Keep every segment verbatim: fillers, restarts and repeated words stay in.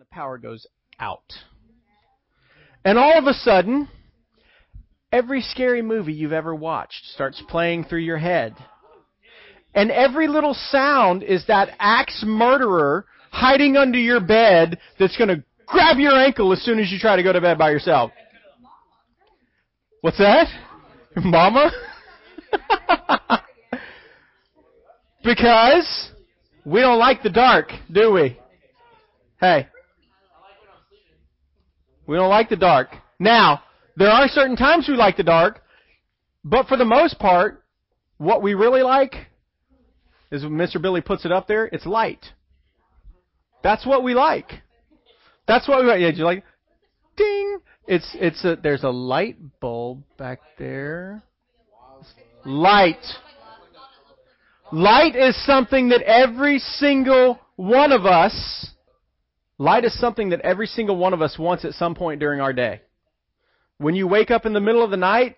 and the power goes out. And all of a sudden, every scary movie you've ever watched starts playing through your head. And every little sound is that axe murderer hiding under your bed that's going to grab your ankle as soon as you try to go to bed by yourself. What's that? Mama? Because we don't like the dark, do we? Hey. We don't like the dark. Now, there are certain times we like the dark, but for the most part, what we really like is when Mister Billy puts it up there, it's light. That's what we like. That's what we like. Yeah, did you like it? Ding! It's it's a, there's a light bulb back there. Light. Light is something that every single one of us, light is something that every single one of us wants at some point during our day. When you wake up in the middle of the night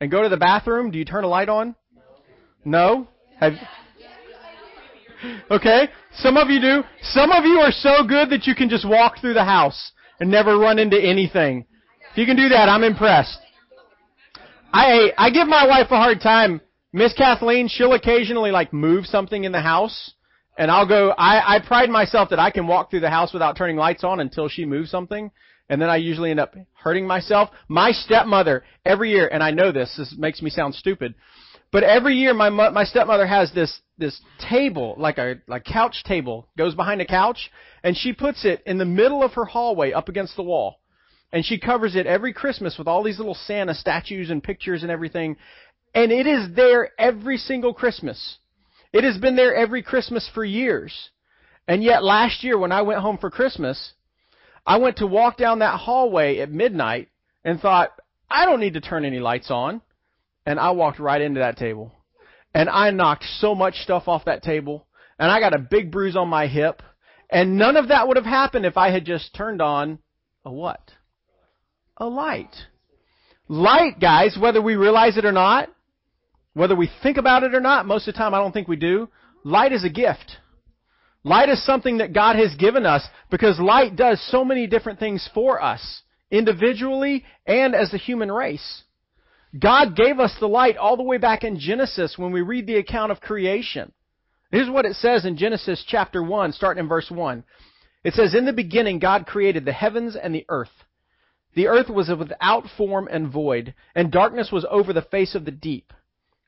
and go to the bathroom, do you turn a light on? No? Have, okay. Some of you do. Some of you are so good that you can just walk through the house and never run into anything. If you can do that, I'm impressed. I I give my wife a hard time. Miss Kathleen, she'll occasionally like move something in the house, and I'll go, I, I pride myself that I can walk through the house without turning lights on until she moves something, and then I usually end up hurting myself. My stepmother, every year, and I know this, this makes me sound stupid, but every year my my stepmother has this this table, like a like couch table, goes behind a couch, and she puts it in the middle of her hallway up against the wall. And she covers it every Christmas with all these little Santa statues and pictures and everything. And it is there every single Christmas. It has been there every Christmas for years. And yet last year when I went home for Christmas, I went to walk down that hallway at midnight and thought, I don't need to turn any lights on. And I walked right into that table. And I knocked so much stuff off that table. And I got a big bruise on my hip. And none of that would have happened if I had just turned on a what? A light. Light, guys, whether we realize it or not, whether we think about it or not, most of the time I don't think we do, light is a gift. Light is something that God has given us because light does so many different things for us, individually and as the human race. God gave us the light all the way back in Genesis when we read the account of creation. Here's what it says in Genesis chapter one, starting in verse one. It says, "In the beginning God created the heavens and the earth. The earth was without form and void, and darkness was over the face of the deep.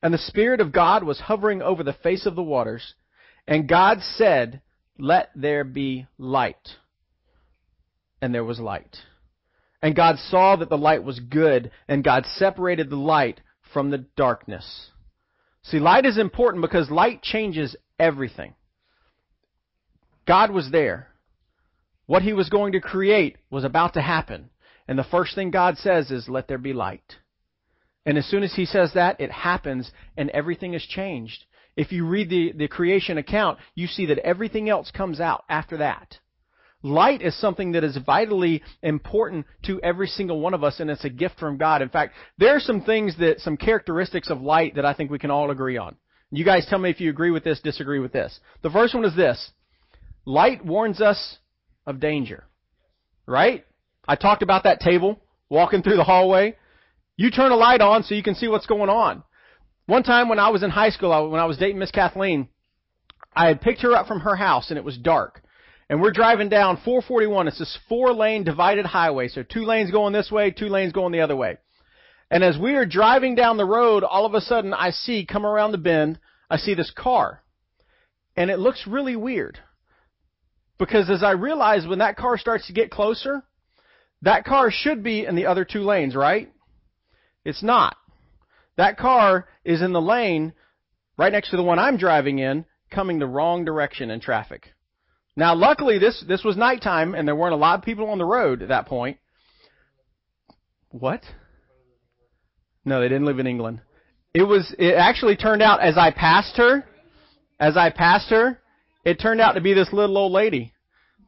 And the Spirit of God was hovering over the face of the waters. And God said, 'Let there be light.' And there was light. And God saw that the light was good, and God separated the light from the darkness." See, light is important because light changes everything. God was there. What he was going to create was about to happen. And the first thing God says is, "Let there be light." And as soon as he says that, it happens and everything is changed. If you read the, the creation account, you see that everything else comes out after that. Light is something that is vitally important to every single one of us, and it's a gift from God. In fact, there are some things that, some characteristics of light that I think we can all agree on. You guys tell me if you agree with this, disagree with this. The first one is this. Light warns us of danger, right? I talked about that table, walking through the hallway. You turn a light on so you can see what's going on. One time when I was in high school, I, when I was dating Miss Kathleen, I had picked her up from her house, and it was dark. And we're driving down four forty-one. It's this four-lane divided highway, so two lanes going this way, two lanes going the other way. And as we are driving down the road, all of a sudden I see, come around the bend, I see this car. And it looks really weird because as I realized when that car starts to get closer, that car should be in the other two lanes, right? It's not. That car is in the lane right next to the one I'm driving in, coming the wrong direction in traffic. Now, luckily, this, this was nighttime, and there weren't a lot of people on the road at that point. What? No, they didn't live in England. It was. It actually turned out, as I passed her, as I passed her, it turned out to be this little old lady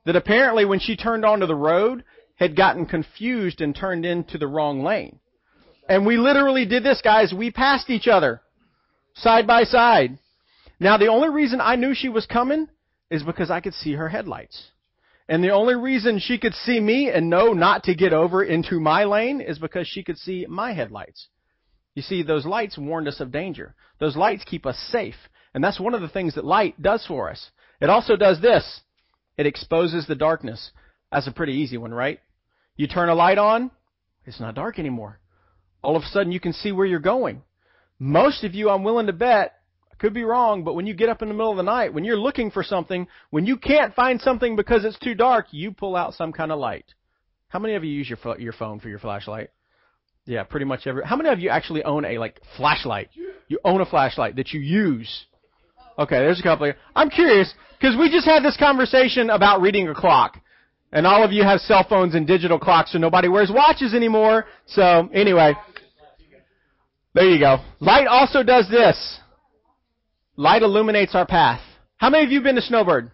that apparently when she turned onto the road, had gotten confused and turned into the wrong lane. And we literally did this, guys. We passed each other side by side. Now, the only reason I knew she was coming is because I could see her headlights. And the only reason she could see me and know not to get over into my lane is because she could see my headlights. You see, those lights warned us of danger. Those lights keep us safe. And that's one of the things that light does for us. It also does this. It exposes the darkness. That's a pretty easy one, right? You turn a light on, it's not dark anymore. All of a sudden, you can see where you're going. Most of you, I'm willing to bet, could be wrong, but when you get up in the middle of the night, when you're looking for something, when you can't find something because it's too dark, you pull out some kind of light. How many of you use your fo- your phone for your flashlight? Yeah, pretty much every. How many of you actually own a like flashlight? You own a flashlight that you use. Okay, there's a couple. Of, I'm curious because we just had this conversation about reading a clock, and all of you have cell phones and digital clocks, so nobody wears watches anymore. So anyway, there you go. Light also does this. Light illuminates our path. How many of you have been to Snowbird?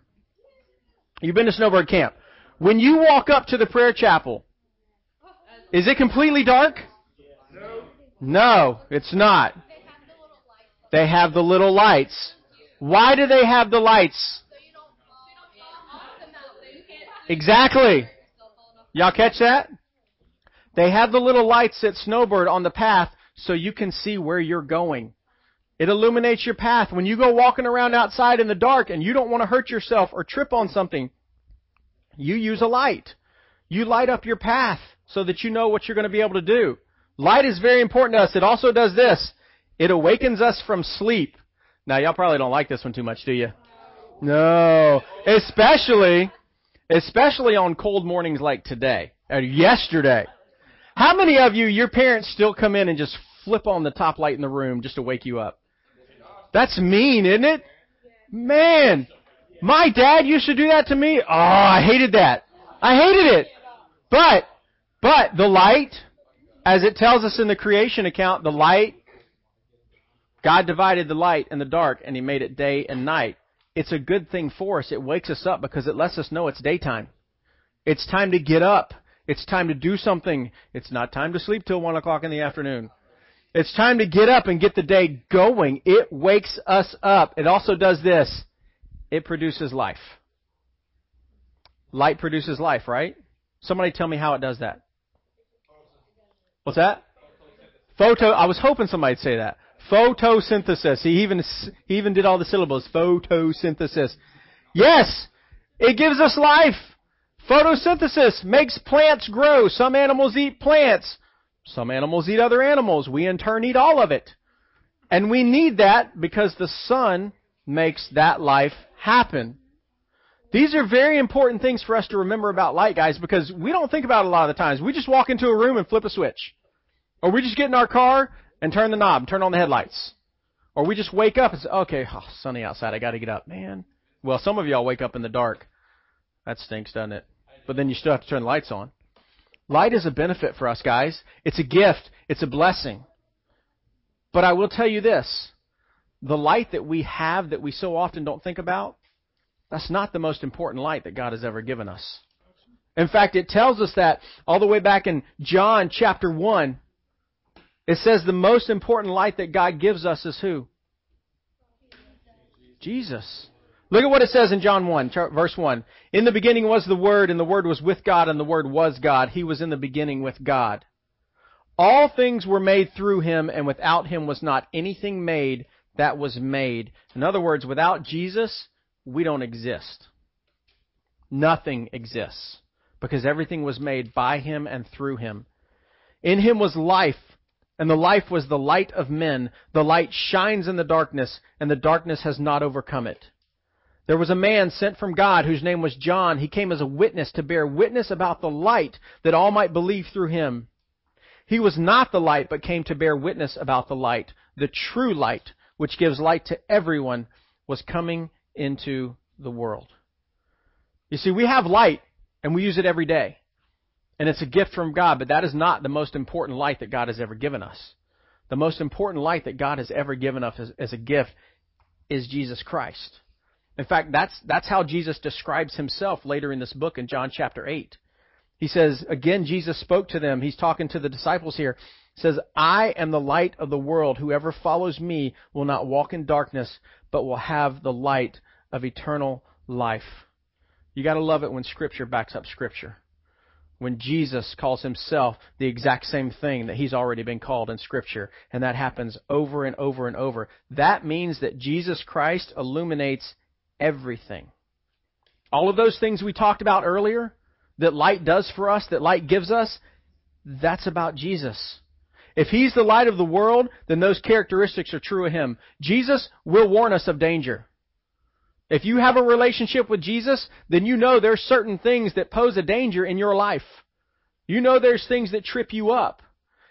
You've been to Snowbird camp. When you walk up to the prayer chapel, is it completely dark? No. No, it's not. They have the little lights. Why do they have the lights? Exactly. Y'all catch that? They have the little lights at Snowbird on the path so you can see where you're going. It illuminates your path. When you go walking around outside in the dark and you don't want to hurt yourself or trip on something, you use a light. You light up your path so that you know what you're going to be able to do. Light is very important to us. It also does this. It awakens us from sleep. Now, y'all probably don't like this one too much, do you? No. Especially, especially on cold mornings like today or yesterday. How many of you, your parents still come in and just flip on the top light in the room just to wake you up? That's mean, isn't it? Man, my dad used to do that to me. Oh, I hated that. I hated it. But, but the light, as it tells us in the creation account, the light, God divided the light and the dark, and He made it day and night. It's a good thing for us. It wakes us up because it lets us know it's daytime. It's time to get up. It's time to do something. It's not time to sleep till one o'clock in the afternoon. It's time to get up and get the day going. It wakes us up. It also does this. It produces life. Light produces life, right? Somebody tell me how it does that. What's that? Photo. I was hoping somebody'd say that. Photosynthesis. He even, he even did all the syllables. Photosynthesis. Yes, it gives us life. Photosynthesis makes plants grow. Some animals eat plants. Some animals eat other animals. We, in turn, eat all of it. And we need that because the sun makes that life happen. These are very important things for us to remember about light, guys, because we don't think about it a lot of the times. We just walk into a room and flip a switch. Or we just get in our car and turn the knob, turn on the headlights. Or we just wake up and say, okay, oh, sunny outside. I got to get up, man. Well, some of y'all wake up in the dark. That stinks, doesn't it? But then you still have to turn the lights on. Light is a benefit for us, guys. It's a gift. It's a blessing. But I will tell you this. The light that we have that we so often don't think about, that's not the most important light that God has ever given us. In fact, it tells us that all the way back in John chapter one. It says the most important light that God gives us is who? Jesus. Look at what it says in John one, verse one. In the beginning was the Word, and the Word was with God, and the Word was God. He was in the beginning with God. All things were made through Him, and without Him was not anything made that was made. In other words, without Jesus, we don't exist. Nothing exists, because everything was made by Him and through Him. In Him was life, and the life was the light of men. The light shines in the darkness, and the darkness has not overcome it. There was a man sent from God whose name was John. He came as a witness to bear witness about the light that all might believe through him. He was not the light, but came to bear witness about the light. The true light, which gives light to everyone, was coming into the world. You see, we have light, and we use it every day. And it's a gift from God, but that is not the most important light that God has ever given us. The most important light that God has ever given us as, as a gift is Jesus Christ. In fact, that's that's how Jesus describes himself later in this book in John chapter eight. He says, again, Jesus spoke to them. He's talking to the disciples here. He says, I am the light of the world. Whoever follows me will not walk in darkness, but will have the light of eternal life. You got to love it when Scripture backs up Scripture. When Jesus calls himself the exact same thing that he's already been called in Scripture, and that happens over and over and over, that means that Jesus Christ illuminates everything. All of those things we talked about earlier, that light does for us, that light gives us, that's about Jesus. If he's the light of the world, then those characteristics are true of him. Jesus will warn us of danger. If you have a relationship with Jesus, then you know there's certain things that pose a danger in your life. You know there's things that trip you up.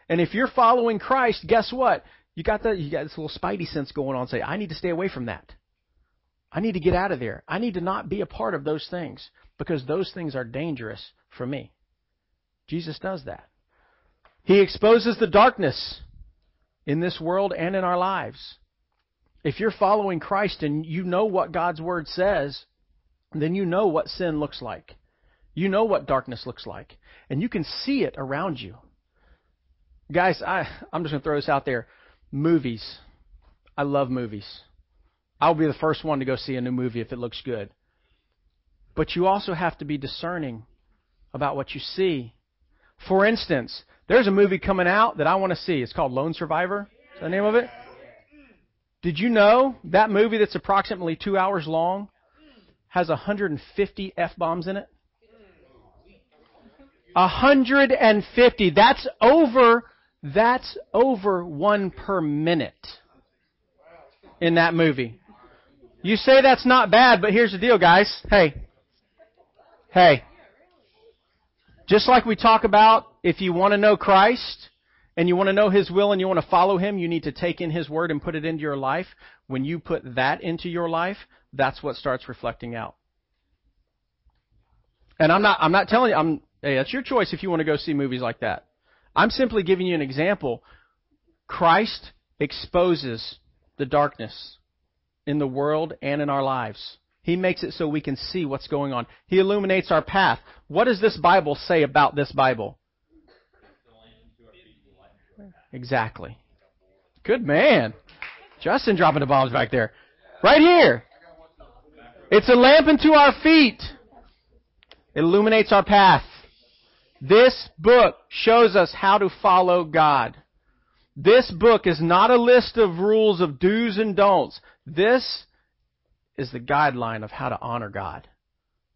And if you're following Christ, guess what? You got that, you got this little spidey sense going on. Say, I need to stay away from that. I need to get out of there. I need to not be a part of those things because those things are dangerous for me. Jesus does that. He exposes the darkness in this world and in our lives. If you're following Christ and you know what God's Word says, then you know what sin looks like. You know what darkness looks like. And you can see it around you. Guys, I, I'm just going to throw this out there. Movies. I love movies. I'll be the first one to go see a new movie if it looks good. But you also have to be discerning about what you see. For instance, there's a movie coming out that I want to see. It's called Lone Survivor. Is that the name of it? Did you know that movie that's approximately two hours long has one hundred fifty F-bombs in it? one hundred fifty. That's over, that's over one per minute in that movie. You say that's not bad, but here's the deal, guys. Hey. Hey. Just like we talk about, if you want to know Christ, and you want to know his will and you want to follow him, you need to take in his word and put it into your life. When you put that into your life, that's what starts reflecting out. And I'm not I'm not telling you, I'm, hey, that's your choice if you want to go see movies like that. I'm simply giving you an example. Christ exposes the darkness in the world and in our lives. He makes it so we can see what's going on. He illuminates our path. What does this Bible say about this Bible? Exactly. Good man. Justin dropping the bombs back there. Right here. It's a lamp unto our feet. It illuminates our path. This book shows us how to follow God. This book is not a list of rules of do's and don'ts. This is the guideline of how to honor God.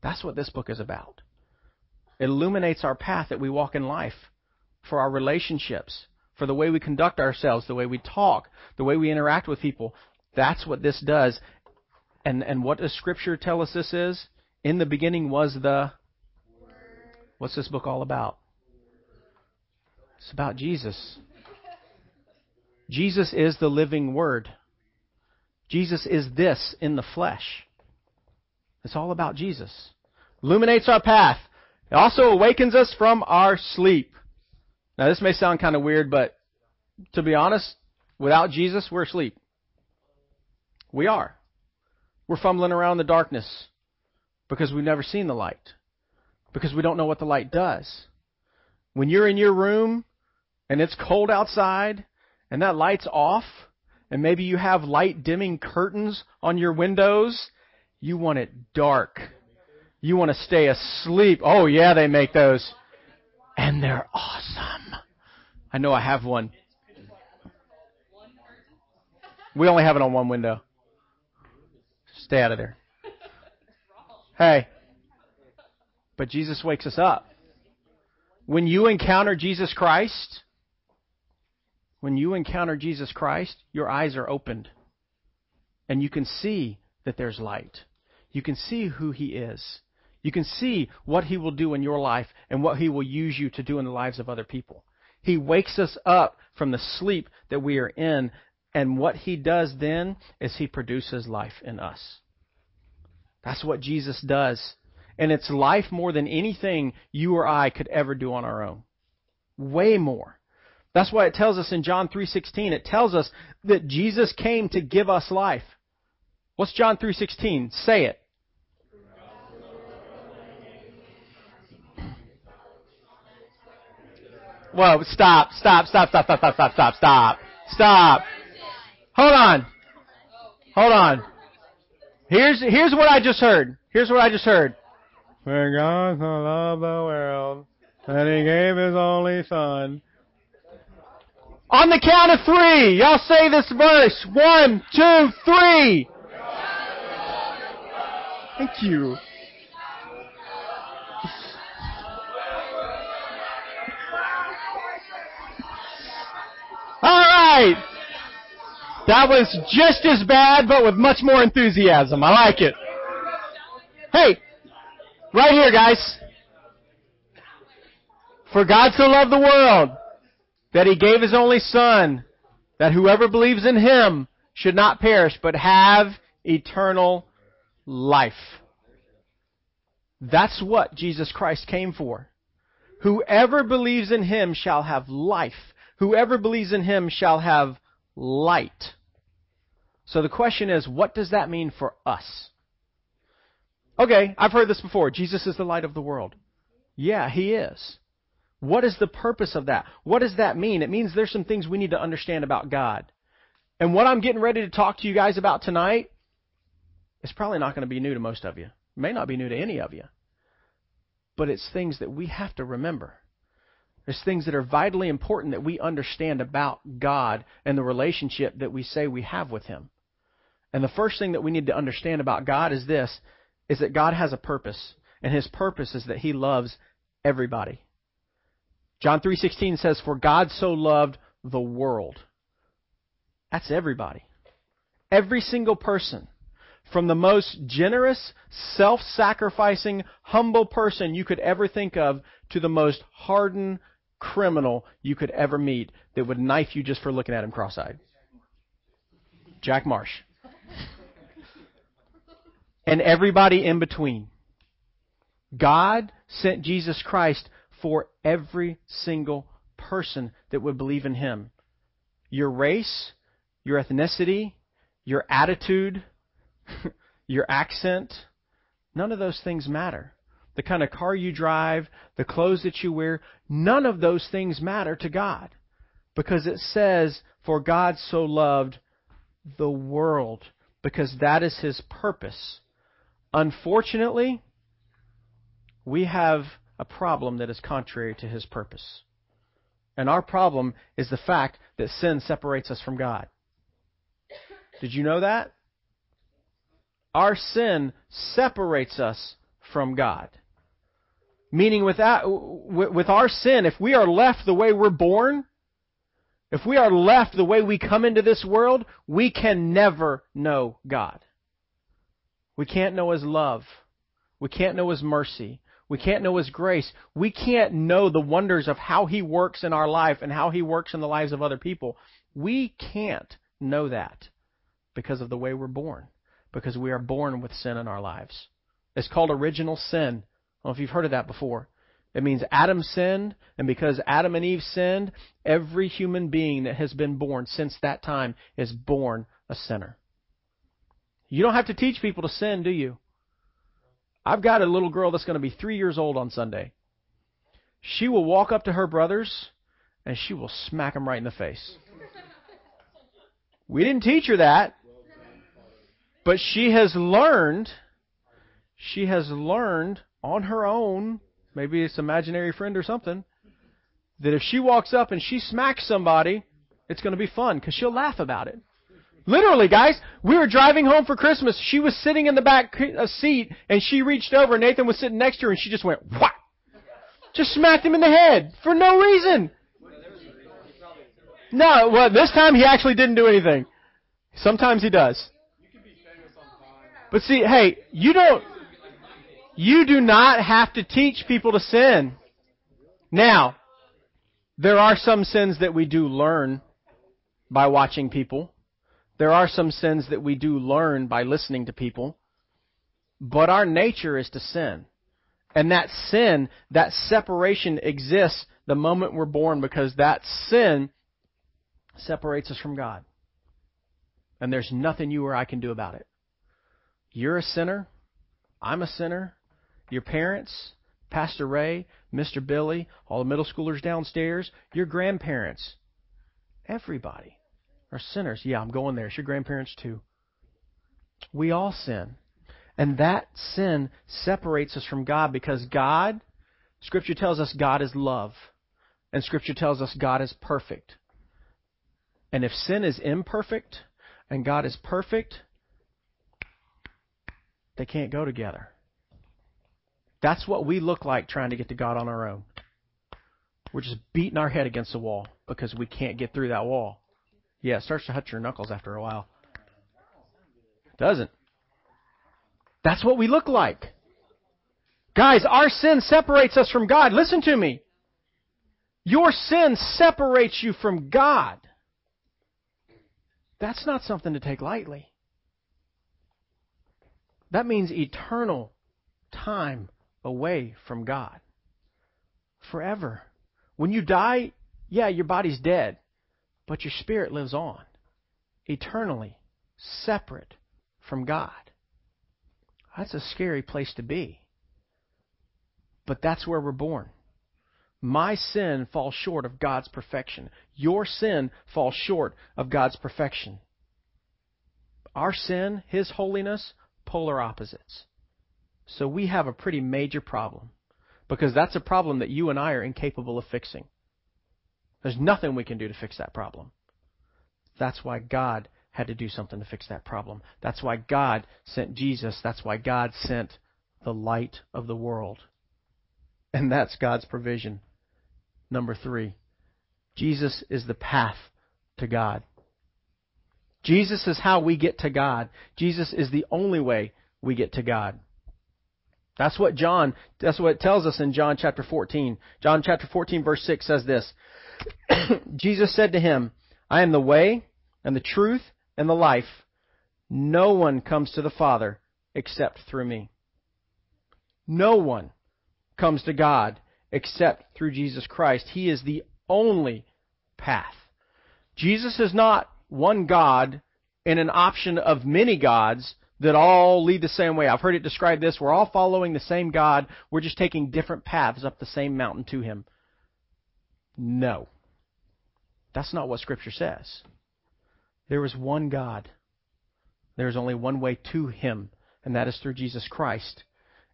That's what this book is about. It illuminates our path that we walk in life, for our relationships, for the way we conduct ourselves, the way we talk, the way we interact with people. That's what this does. And and what does Scripture tell us this is? In the beginning was the... What's this book all about? It's about Jesus. Jesus is the living Word. Jesus is this in the flesh. It's all about Jesus. Illuminates our path. It also awakens us from our sleep. Now, this may sound kind of weird, but to be honest, without Jesus, we're asleep. We are. We're fumbling around in the darkness because we've never seen the light, because we don't know what the light does. When you're in your room and it's cold outside and that light's off, and maybe you have light-dimming curtains on your windows, you want it dark. You want to stay asleep. Oh, yeah, they make those. And they're awesome. I know I have one. We only have it on one window. Stay out of there. Hey. But Jesus wakes us up. When you encounter Jesus Christ, when you encounter Jesus Christ, your eyes are opened. And you can see that there's light. You can see who he is. You can see what he will do in your life and what he will use you to do in the lives of other people. He wakes us up from the sleep that we are in, and what he does then is he produces life in us. That's what Jesus does. And it's life more than anything you or I could ever do on our own. Way more. That's why it tells us in John three sixteen, it tells us that Jesus came to give us life. What's John three sixteen? Say it. Whoa, stop, stop, stop, stop, stop, stop, stop, stop, stop. Hold on. Hold on. Here's, here's what I just heard. Here's what I just heard. For God so loved the world that He gave His only Son. On the count of three, y'all say this verse. One, two, three. Thank you. All right. That was just as bad, but with much more enthusiasm. I like it. Hey, right here, guys. For God so loved the world that He gave His only Son, that whoever believes in Him should not perish, but have eternal life. That's what Jesus Christ came for. Whoever believes in Him shall have life. Whoever believes in Him shall have light. So the question is, what does that mean for us? Okay, I've heard this before. Jesus is the light of the world. Yeah, He is. What is the purpose of that? What does that mean? It means there's some things we need to understand about God. And what I'm getting ready to talk to you guys about tonight is probably not going to be new to most of you. It may not be new to any of you. But it's things that we have to remember. There's things that are vitally important that we understand about God and the relationship that we say we have with Him. And the first thing that we need to understand about God is this, is that God has a purpose. And His purpose is that He loves everybody. John three sixteen says, "For God so loved the world." That's everybody. Every single person. From the most generous, self-sacrificing, humble person you could ever think of to the most hardened criminal you could ever meet that would knife you just for looking at him cross-eyed. Jack Marsh. And everybody in between. God sent Jesus Christ for every single person that would believe in Him. Your race, your ethnicity, your attitude, your accent, none of those things matter. The kind of car you drive, the clothes that you wear, none of those things matter to God. Because it says, for God so loved the world, because that is His purpose. Unfortunately, we have a problem that is contrary to His purpose. And our problem is the fact that sin separates us from God. Did you know that? Our sin separates us from God. Meaning with, that, with our sin, if we are left the way we're born, if we are left the way we come into this world, we can never know God. We can't know His love. We can't know His mercy. We can't know His grace. We can't know the wonders of how He works in our life and how He works in the lives of other people. We can't know that because of the way we're born. Because we are born with sin in our lives. It's called original sin. I don't know if you've heard of that before. It means Adam sinned, and because Adam and Eve sinned, every human being that has been born since that time is born a sinner. You don't have to teach people to sin, do you? I've got a little girl that's going to be three years old on Sunday. She will walk up to her brothers, and she will smack them right in the face. We didn't teach her that. But she has learned, she has learned on her own, maybe it's imaginary friend or something, that if she walks up and she smacks somebody, it's going to be fun because she'll laugh about it. Literally, guys, we were driving home for Christmas. She was sitting in the back seat and she reached over. Nathan was sitting next to her and she just went, whack, just smacked him in the head for no reason. No, well, this time he actually didn't do anything. Sometimes he does. But see, hey, you don't, you do not have to teach people to sin. Now, there are some sins that we do learn by watching people. There are some sins that we do learn by listening to people. But our nature is to sin. And that sin, that separation exists the moment we're born because that sin separates us from God. And there's nothing you or I can do about it. You're a sinner. I'm a sinner. Your parents, Pastor Ray, Mister Billy, all the middle schoolers downstairs, your grandparents, everybody are sinners. Yeah, I'm going there. It's your grandparents too. We all sin. And that sin separates us from God, because God, Scripture tells us God is love. And Scripture tells us God is perfect. And if sin is imperfect and God is perfect, they can't go together. That's what we look like trying to get to God on our own. We're just beating our head against the wall because we can't get through that wall. Yeah, it starts to hurt your knuckles after a while. Doesn't. That's what we look like. Guys, our sin separates us from God. Listen to me. Your sin separates you from God. That's not something to take lightly. That means eternal time away from God. Forever. When you die, yeah, your body's dead, but your spirit lives on. Eternally separate from God. That's a scary place to be. But that's where we're born. My sin falls short of God's perfection. Your sin falls short of God's perfection. Our sin, His holiness, polar opposites. So we have a pretty major problem, because that's a problem that you and I are incapable of fixing. There's nothing we can do to fix that problem. That's why God had to do something to fix that problem. That's why God sent Jesus. That's why God sent the light of the world. And that's God's provision. Number three, Jesus is the path to God. Jesus is how we get to God. Jesus is the only way we get to God. That's what John, that's what it tells us in John chapter fourteen. John chapter fourteen verse six says this. Jesus said to him, I am the way and the truth and the life. No one comes to the Father except through me. No one comes to God except through Jesus Christ. He is the only path. Jesus is not one God and an option of many gods that all lead the same way. I've heard it described this. We're all following the same God. We're just taking different paths up the same mountain to Him. No. That's not what Scripture says. There is one God. There is only one way to Him, and that is through Jesus Christ.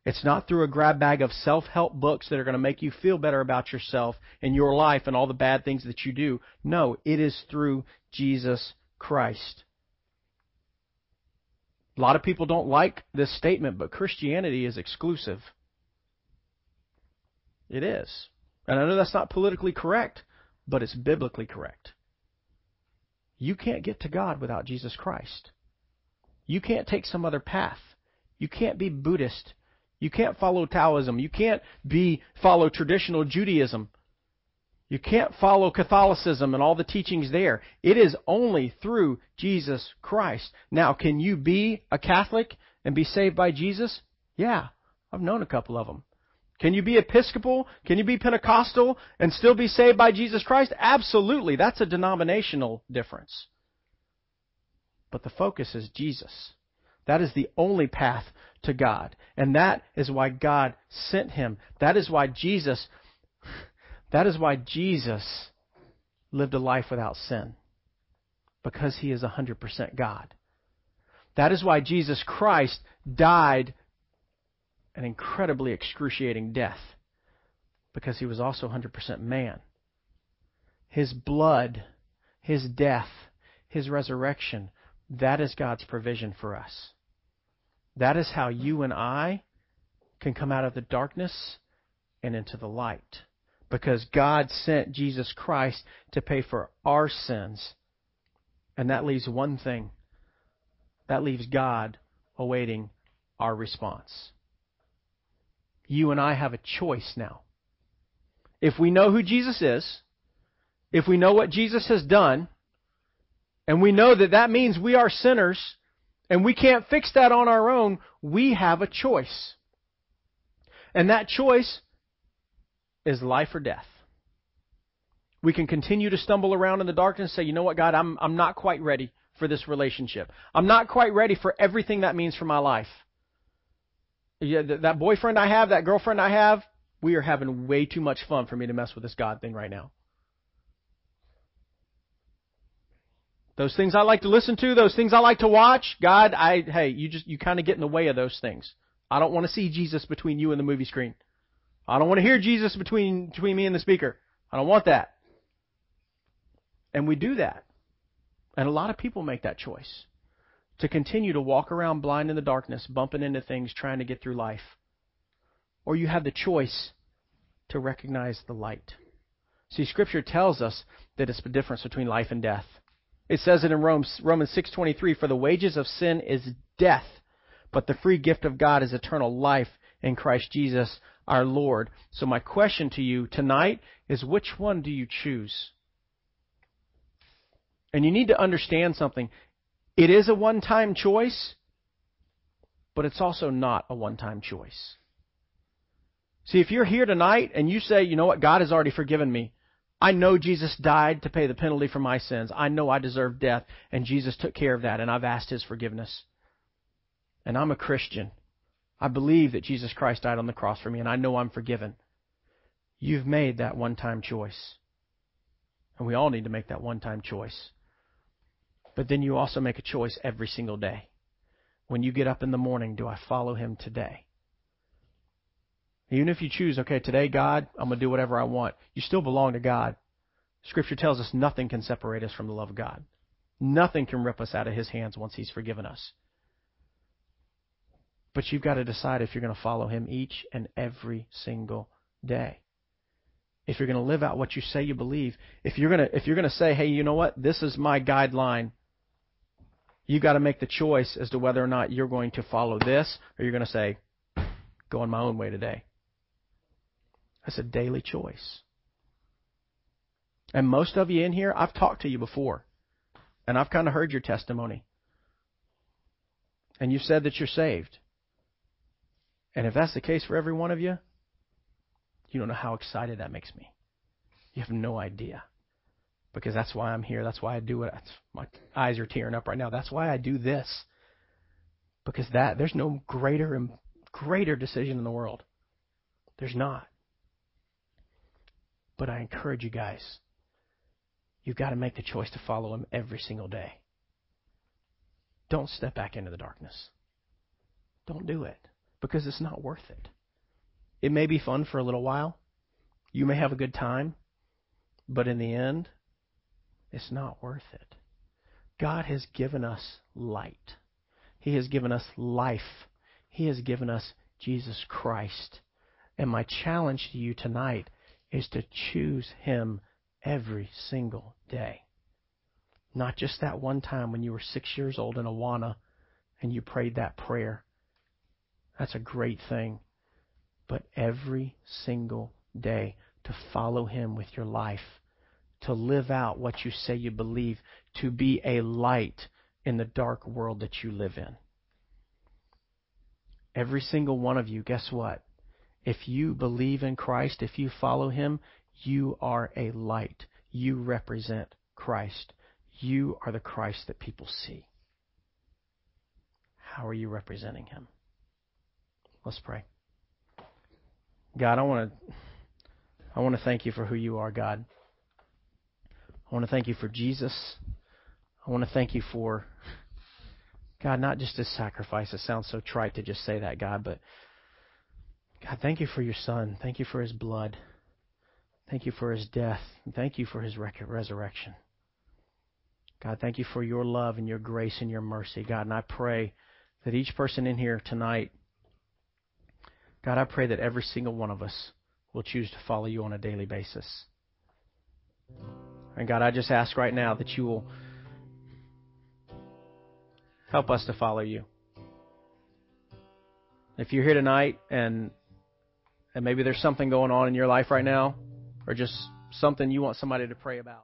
It's not through a grab bag of self-help books that are going to make you feel better about yourself and your life and all the bad things that you do. No, it is through Jesus Christ. A lot of people don't like this statement, but Christianity is exclusive. It is. And I know that's not politically correct, but it's biblically correct. You can't get to God without Jesus Christ. You can't take some other path. You can't be Buddhist. You can't follow Taoism. You can't be follow traditional Judaism. You can't follow Catholicism and all the teachings there. It is only through Jesus Christ. Now, can you be a Catholic and be saved by Jesus? Yeah, I've known a couple of them. Can you be Episcopal? Can you be Pentecostal and still be saved by Jesus Christ? Absolutely. That's a denominational difference. But the focus is Jesus. That is the only path to God. And that is why God sent Him. That is why Jesus... That is why Jesus lived a life without sin, because He is one hundred percent God. That is why Jesus Christ died an incredibly excruciating death, because He was also one hundred percent man. His blood, His death, His resurrection, that is God's provision for us. That is how you and I can come out of the darkness and into the light. Because God sent Jesus Christ to pay for our sins. And that leaves one thing. That leaves God awaiting our response. You and I have a choice now. If we know who Jesus is, if we know what Jesus has done, and we know that that means we are sinners, and we can't fix that on our own, we have a choice. And that choice is life or death. We can continue to stumble around in the darkness and say, you know what, God, I'm I'm not quite ready for this relationship. I'm not quite ready for everything that means for my life. Yeah, th- that boyfriend I have, that girlfriend I have, we are having way too much fun for me to mess with this God thing right now. Those things I like to listen to, those things I like to watch, God, I hey, you just you kind of get in the way of those things. I don't want to see Jesus between you and the movie screen. I don't want to hear Jesus between between me and the speaker. I don't want that. And we do that. And a lot of people make that choice to continue to walk around blind in the darkness, bumping into things, trying to get through life. Or you have the choice to recognize the light. See, Scripture tells us that it's the difference between life and death. It says it in Romans six twenty-three, for the wages of sin is death, but the free gift of God is eternal life in Christ Jesus our Lord. So my question to you tonight is, which one do you choose? And you need to understand something. It is a one-time choice, but it's also not a one-time choice. See, if you're here tonight and you say, you know what, God has already forgiven me. I know Jesus died to pay the penalty for my sins. I know I deserve death, and Jesus took care of that, and I've asked his forgiveness. And I'm a Christian. I believe that Jesus Christ died on the cross for me, and I know I'm forgiven. You've made that one-time choice. And we all need to make that one-time choice. But then you also make a choice every single day. When you get up in the morning, do I follow him today? Even if you choose, okay, today, God, I'm going to do whatever I want, you still belong to God. Scripture tells us nothing can separate us from the love of God. Nothing can rip us out of his hands once he's forgiven us. But you've got to decide if you're going to follow him each and every single day. If you're going to live out what you say you believe, if you're going to, if you're going to say, hey, you know what, this is my guideline, you've got to make the choice as to whether or not you're going to follow this, or you're going to say, go on my own way today. That's a daily choice. And most of you in here, I've talked to you before, and I've kind of heard your testimony. And you've said that you're saved. And if that's the case for every one of you, you don't know how excited that makes me. You have no idea. Because that's why I'm here. That's why I do it. My eyes are tearing up right now. That's why I do this. Because that there's no greater and greater decision in the world. There's not. But I encourage you guys, you've got to make the choice to follow him every single day. Don't step back into the darkness. Don't do it, because it's not worth it. It may be fun for a little while. You may have a good time, but in the end, it's not worth it. God has given us light. He has given us life. He has given us Jesus Christ. And my challenge to you tonight is to choose him every single day. Not just that one time when you were six years old in Awana and you prayed that prayer. That's a great thing. But every single day, to follow him with your life, to live out what you say you believe, to be a light in the dark world that you live in. Every single one of you, guess what? If you believe in Christ, if you follow him, you are a light. You represent Christ. You are the Christ that people see. How are you representing him? Let's pray. God, I want to I want to thank you for who you are, God. I want to thank you for Jesus. I want to thank you for, God, not just his sacrifice. It sounds so trite to just say that, God, but God, thank you for your son. Thank you for his blood. Thank you for his death. And thank you for his resurrection. God, thank you for your love and your grace and your mercy, God. And I pray that each person in here tonight, God, I pray that every single one of us will choose to follow you on a daily basis. And God, I just ask right now that you will help us to follow you. If you're here tonight and and maybe there's something going on in your life right now, or just something you want somebody to pray about.